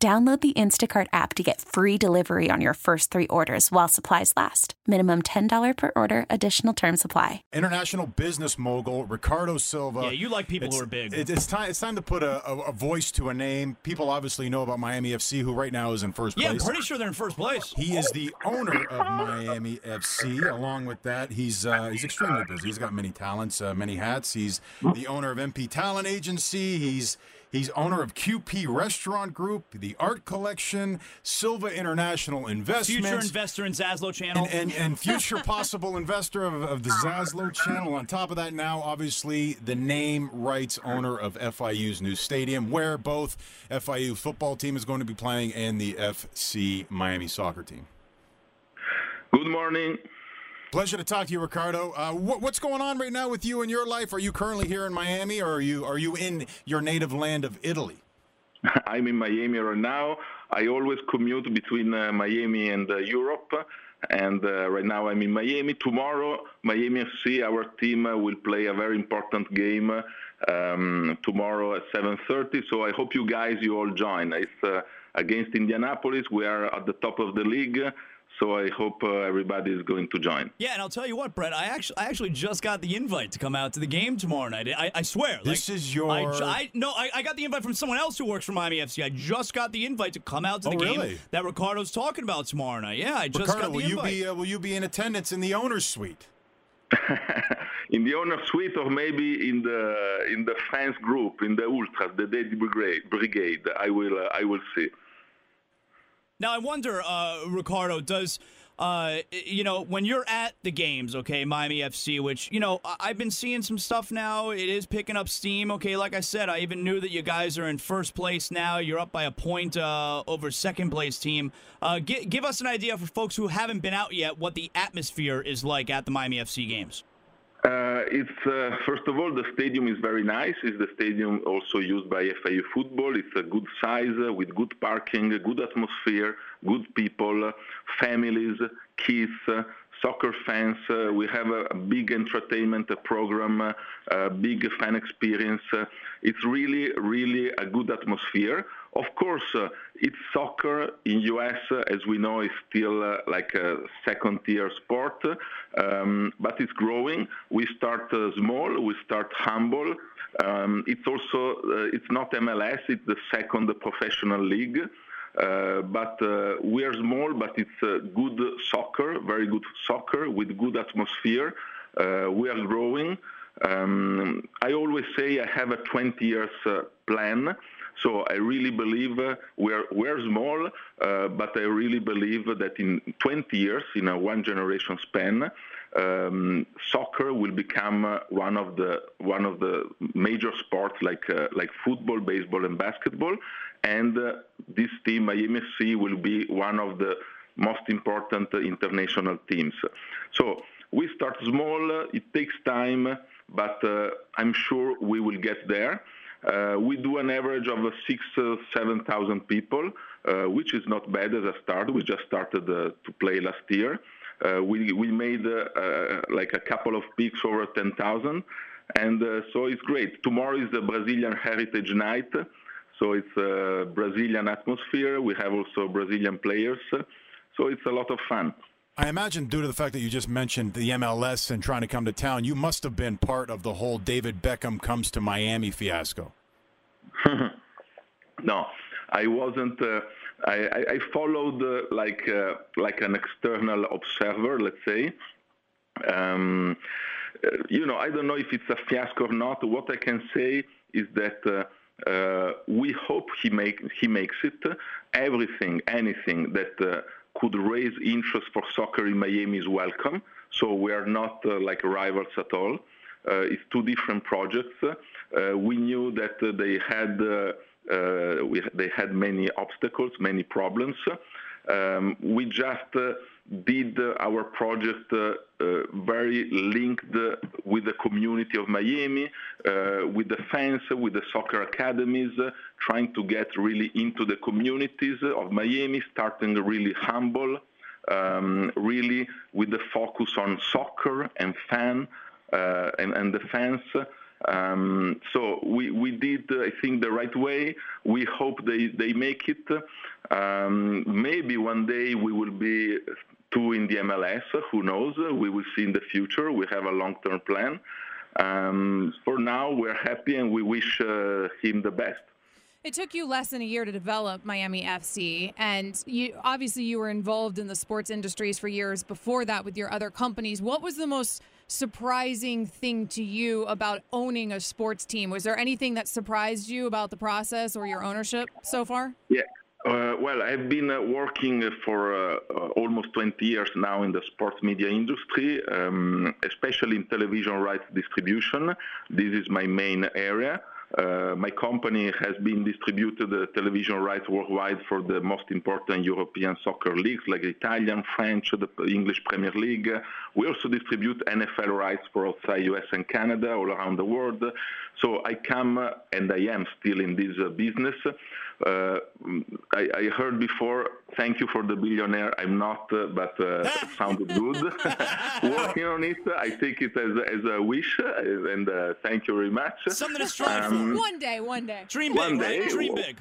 Download the Instacart app to get free delivery on your first three orders while supplies last. Minimum $10 per order. Additional terms apply. International business mogul Riccardo Silva. Yeah, you like people who are big. It's time to put a voice to a name. People obviously know about Miami FC, who right now is in first place. Yeah, I'm pretty sure they're in first place. He is the owner of Miami FC. Along with that, he's extremely busy. He's got many talents, many hats. He's the owner of MP Talent Agency. He's owner of QP Restaurant Group, the Art Collection, Silva International Investments. Future investor in Zaslav Channel. And future possible investor of the Zaslav Channel. On top of that now, obviously, the name rights owner of FIU's new stadium, where both FIU football team is going to be playing and the FC Miami soccer team. Good morning. Pleasure to talk to you, Riccardo. What's going on right now with you and your life? Are you currently here in Miami, or are you in your native land of Italy? I'm in Miami right now. I always commute between Miami and Europe, and right now I'm in Miami. Tomorrow, Miami FC, our team, will play a very important game tomorrow at 7:30, so I hope you all join. It's against Indianapolis. We are at the top of the league. So I hope everybody is going to join. Yeah, and I'll tell you what, Brett, I actually just got the invite to come out to the game tomorrow night. I swear. This is your... I got the invite from someone else who works for Miami FC. I just got the invite to come out to the game that Riccardo's talking about tomorrow night. Yeah, I just got the invite. Will you be in attendance in the owner's suite? In the owner's suite, or maybe in the fans group, in the Ultras, the Daddy Brigade. I will see. Now, I wonder, Riccardo, does, when you're at the games, okay, Miami FC, which, I've been seeing some stuff now. It is picking up steam. Okay, like I said, I even knew that you guys are in first place now. You're up by a point over second place team. Give us an idea for folks who haven't been out yet what the atmosphere is like at the Miami FC games. It's first of all, the stadium is very nice. It's the stadium also used by FIU football. It's a good size with good parking, good atmosphere, good people, families, kids, soccer fans. We have a big entertainment program, a big fan experience. It's really, really a good atmosphere. Of course, it's soccer in U.S., as we know, is still like a second-tier sport, but it's growing. We start small, we start humble. It's also, it's not MLS, it's the second professional league. But we are small, but it's good soccer, very good soccer with good atmosphere. We are growing. I always say I have a 20 years plan. So I really believe we're small, but I really believe that in 20 years, in a one-generation span, soccer will become one of the major sports like football, baseball, and basketball. And this team, Miami FC, will be one of the most important international teams. So we start small. It takes time, but I'm sure we will get there. We do an average of 6,000, 7,000 people, which is not bad as a start. We just started to play last year. We made like a couple of peaks over 10,000, and so it's great. Tomorrow is the Brazilian Heritage Night, so it's a Brazilian atmosphere. We have also Brazilian players, so it's a lot of fun. I imagine, due to the fact that you just mentioned the MLS and trying to come to town, you must have been part of the whole David Beckham comes to Miami fiasco. No, I wasn't. I followed like an external observer, let's say. I don't know if it's a fiasco or not. What I can say is that we hope he makes it. Everything, anything that could raise interest for soccer in Miami is welcome. So we are not like rivals at all. It's two different projects. We knew that they had they had many obstacles, many problems. We just did our project very linked with the community of Miami, with the fans, with the soccer academies, trying to get really into the communities of Miami, starting really humble, really with the focus on soccer and fan and the fans. So we did, I think, the right way. We hope they make it. Maybe one day we will be two in the MLS. Who knows? We will see in the future. We have a long-term plan. For now, we're happy and we wish him the best. It took you less than a year to develop Miami FC, and you were involved in the sports industries for years before that with your other companies. What was the most surprising thing to you about owning a sports team? Was there anything that surprised you about the process or your ownership so far? Yeah. Well, I've been working for almost 20 years now in the sports media industry, especially in television rights distribution. This is my main area. My company has been distributed television rights worldwide for the most important European soccer leagues like Italian, French, the English Premier League. We also distribute NFL rights for outside US and Canada, all around the world. So I come and I am still in this business. I heard before, thank you for the billionaire. I'm not, but it sounded good. Working on it, I take it as a wish, and thank you very much. Something to strive for. One day. Dream big.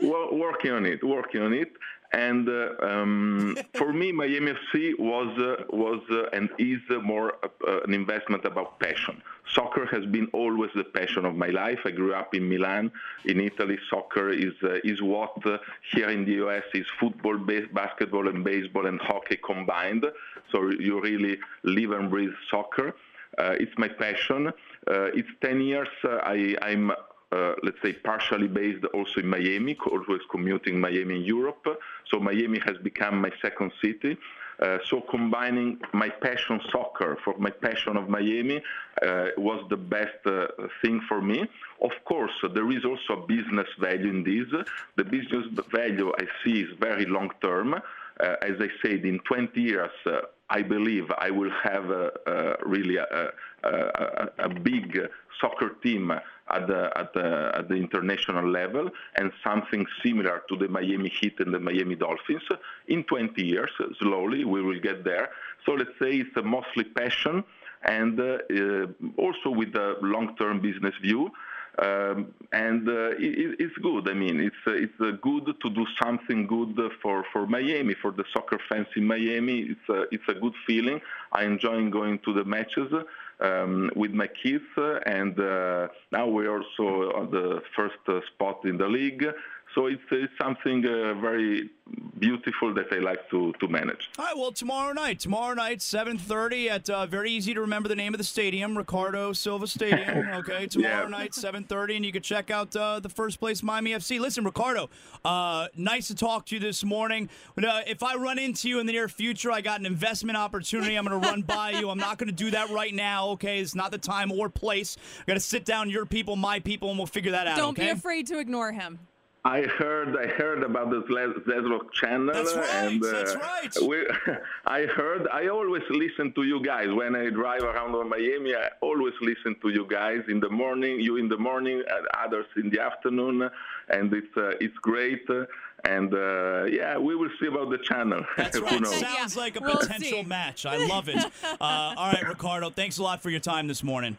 Working on it. And for me, Miami FC was and is more an investment about passion. Soccer has been always the passion of my life. I grew up in Milan, in Italy. Soccer is what here in the US is football, basketball, and baseball and hockey combined. So you really live and breathe soccer. It's my passion. It's 10 years. I'm. Let's say partially based also in Miami, always commuting Miami in Europe. So Miami has become my second city. So combining my passion soccer for my passion of Miami was the best thing for me. Of course, there is also a business value in this. The business value I see is very long term. As I said, in 20 years, I believe I will have really a big soccer team at the international level, and something similar to the Miami Heat and the Miami Dolphins. In 20 years, slowly, we will get there. So let's say it's mostly passion, and also with a long-term business view. And it's good. I mean, it's good to do something good for Miami, for the soccer fans in Miami. It's a good feeling. I enjoy going to the matches with my kids, and now we're also on the first spot in the league. So it's something very beautiful that I like to manage. All right, well, tomorrow night, 7:30 at very easy to remember the name of the stadium, Riccardo Silva Stadium. Okay, tomorrow night, 7:30, and you can check out the first place Miami FC. Listen, Riccardo, nice to talk to you this morning. If I run into you in the near future, I got an investment opportunity I'm going to run by you. I'm not going to do that right now, okay? It's not the time or place. I've got to sit down, your people, my people, and we'll figure that out, Don't be afraid to ignore him. I heard about the Zaslav Channel. That's right. And, that's right. I always listen to you guys when I drive around Miami. I always listen to you guys in the morning. You in the morning, others in the afternoon, and it's great. And we will see about the channel. That's right. Sounds like a potential match. I love it. All right, Riccardo. Thanks a lot for your time this morning.